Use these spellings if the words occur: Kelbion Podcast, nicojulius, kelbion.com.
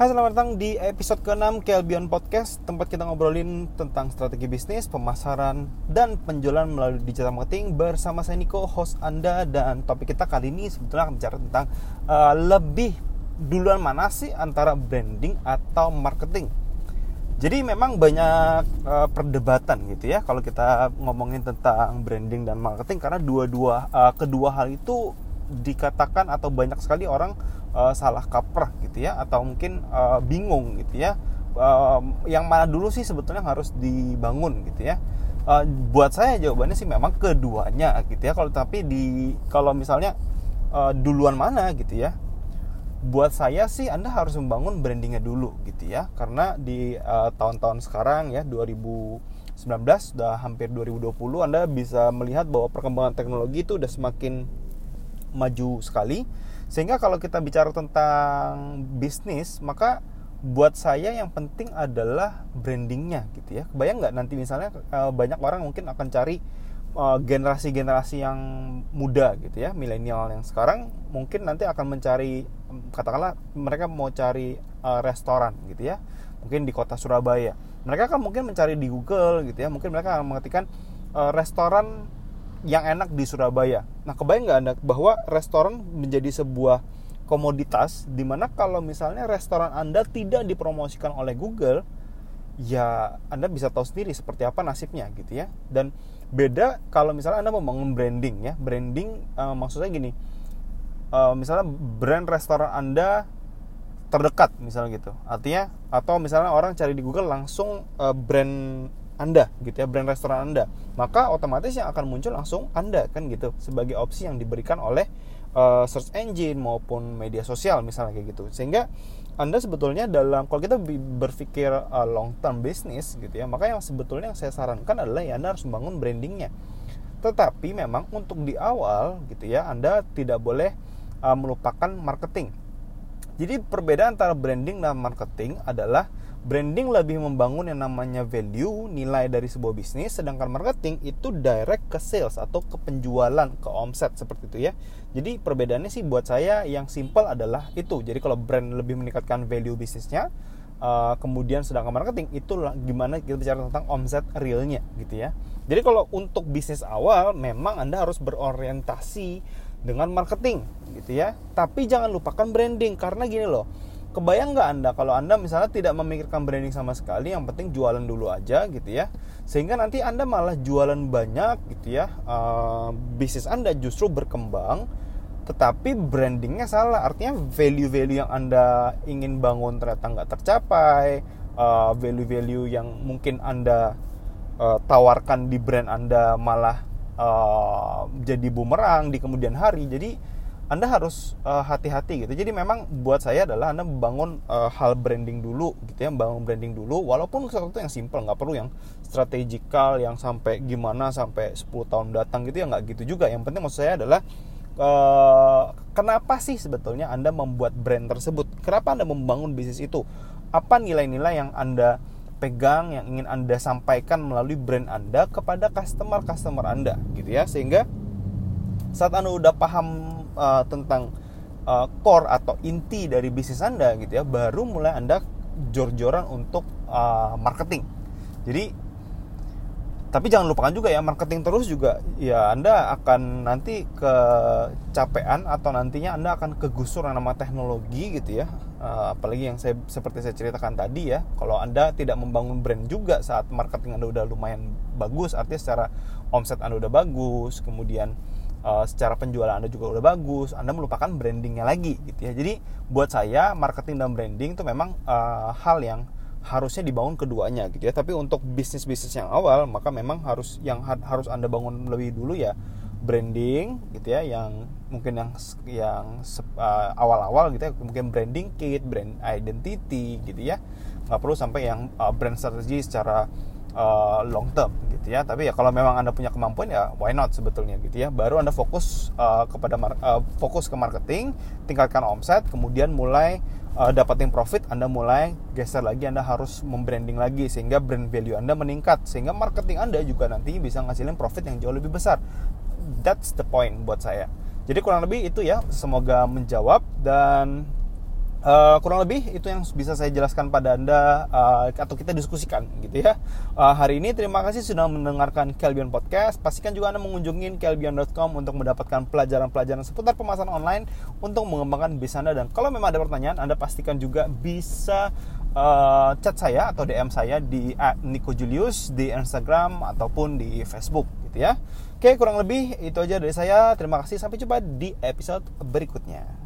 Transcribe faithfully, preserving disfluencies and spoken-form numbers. Hai, selamat datang di episode keenam Kelbion Podcast, tempat kita ngobrolin tentang strategi bisnis, pemasaran, dan penjualan melalui digital marketing bersama saya Nico, host Anda. Dan topik kita kali ini sebetulnya akan bicara tentang uh, lebih duluan mana sih antara branding atau marketing. Jadi memang banyak uh, perdebatan gitu ya kalau kita ngomongin tentang branding dan marketing, karena dua-dua uh, kedua hal itu dikatakan atau banyak sekali orang uh, salah kaprah gitu ya, atau mungkin uh, bingung gitu ya, uh, yang mana dulu sih sebetulnya harus dibangun gitu ya. Uh, buat saya jawabannya sih memang keduanya gitu ya. Kalau tapi di kalau misalnya uh, duluan mana gitu ya, buat saya sih Anda harus membangun brandingnya dulu gitu ya, karena di uh, tahun-tahun sekarang ya, dua ribu sembilan belas sudah hampir dua ribu dua puluh, Anda bisa melihat bahwa perkembangan teknologi itu udah semakin maju sekali, sehingga kalau kita bicara tentang bisnis, maka buat saya yang penting adalah brandingnya gitu ya. Kebayang nggak nanti misalnya uh, banyak orang mungkin akan cari generasi-generasi yang muda gitu ya, milenial yang sekarang mungkin nanti akan mencari, katakanlah mereka mau cari uh, restoran gitu ya, mungkin di kota Surabaya, mereka akan mungkin mencari di Google gitu ya, mungkin mereka akan mengetikkan uh, restoran yang enak di Surabaya. Nah, kebayang nggak Anda bahwa restoran menjadi sebuah komoditas, dimana kalau misalnya restoran Anda tidak dipromosikan oleh Google, ya Anda bisa tahu sendiri seperti apa nasibnya gitu ya. Dan beda kalau misalnya Anda membangun branding ya. Branding uh, maksudnya gini, uh, misalnya brand restoran Anda terdekat misalnya gitu, artinya, atau misalnya orang cari di Google langsung uh, brand Anda gitu ya, brand restoran Anda, maka otomatis yang akan muncul langsung Anda kan gitu, sebagai opsi yang diberikan oleh uh, search engine maupun media sosial misalnya kayak gitu. Sehingga Anda sebetulnya dalam, kalau kita berpikir uh, long term bisnis gitu ya, maka yang sebetulnya yang saya sarankan adalah ya Anda harus membangun brandingnya. Tetapi memang untuk di awal gitu ya, Anda tidak boleh uh, melupakan marketing. Jadi perbedaan antara branding dan marketing adalah branding lebih membangun yang namanya value, nilai dari sebuah bisnis, sedangkan marketing itu direct ke sales atau ke penjualan, ke omset seperti itu ya. Jadi perbedaannya sih buat saya yang simple adalah itu. Jadi kalau brand lebih meningkatkan value bisnisnya, uh, kemudian sedangkan marketing itu gimana kita bicara tentang omset realnya gitu ya. Jadi kalau untuk bisnis awal memang Anda harus berorientasi dengan marketing gitu ya, tapi jangan lupakan branding. Karena gini loh, kebayang nggak Anda kalau Anda misalnya tidak memikirkan branding sama sekali, yang penting jualan dulu aja gitu ya, sehingga nanti Anda malah jualan banyak gitu ya, uh, bisnis Anda justru berkembang tetapi brandingnya salah. Artinya value-value yang Anda ingin bangun ternyata nggak tercapai, uh, value-value yang mungkin Anda uh, tawarkan di brand Anda malah Uh, jadi bumerang di kemudian hari. Jadi Anda harus uh, hati-hati gitu. Jadi memang buat saya adalah Anda membangun uh, hal branding dulu gitu ya, membangun branding dulu, walaupun sesuatu yang simple, nggak perlu yang strategikal yang sampai gimana sampai sepuluh tahun datang gitu ya, nggak gitu juga. Yang penting maksud saya adalah uh, kenapa sih sebetulnya Anda membuat brand tersebut, kenapa Anda membangun bisnis itu, apa nilai-nilai yang Anda pegang, yang ingin Anda sampaikan melalui brand Anda kepada customer-customer Anda gitu ya. Sehingga saat Anda udah paham uh, tentang uh, core atau inti dari bisnis Anda gitu ya, baru mulai Anda jor-joran untuk uh, marketing. Jadi tapi jangan lupakan juga ya, marketing terus juga ya Anda akan nanti kecapean, atau nantinya Anda akan kegusuran sama teknologi gitu ya. Uh, apalagi yang saya seperti saya ceritakan tadi ya, kalau Anda tidak membangun brand juga saat marketing Anda udah lumayan bagus, artinya secara omset Anda udah bagus, kemudian uh, secara penjualan Anda juga udah bagus, Anda melupakan brandingnya lagi gitu ya. Jadi buat saya marketing dan branding itu memang uh, hal yang harusnya dibangun keduanya gitu ya. Tapi untuk bisnis-bisnis yang awal, maka memang harus yang ha- harus Anda bangun lebih dulu ya branding gitu ya, yang mungkin yang yang uh, awal-awal gitu ya, mungkin branding kit, brand identity gitu ya. Nggak perlu sampai yang uh, brand strategy secara uh, long term gitu ya. Tapi ya kalau memang Anda punya kemampuan ya why not sebetulnya gitu ya. Baru Anda fokus uh, kepada mar- uh, fokus ke marketing, tingkatkan omset, kemudian mulai Uh, dapatin profit, Anda mulai geser lagi, Anda harus membranding lagi sehingga brand value Anda meningkat, sehingga marketing Anda juga nanti bisa ngasilin profit yang jauh lebih besar. That's the point buat saya. Jadi kurang lebih itu ya, semoga menjawab. Dan Uh, kurang lebih itu yang bisa saya jelaskan pada Anda uh, atau kita diskusikan gitu ya. Uh, hari ini terima kasih sudah mendengarkan Kelbion Podcast. Pastikan juga Anda mengunjungi kelbion dot com untuk mendapatkan pelajaran-pelajaran seputar pemasaran online untuk mengembangkan bisnis Anda. Dan kalau memang ada pertanyaan, Anda pastikan juga bisa uh, chat saya atau D M saya di at nicojulius di Instagram ataupun di Facebook gitu ya. Oke, kurang lebih itu aja dari saya. Terima kasih, sampai jumpa di episode berikutnya.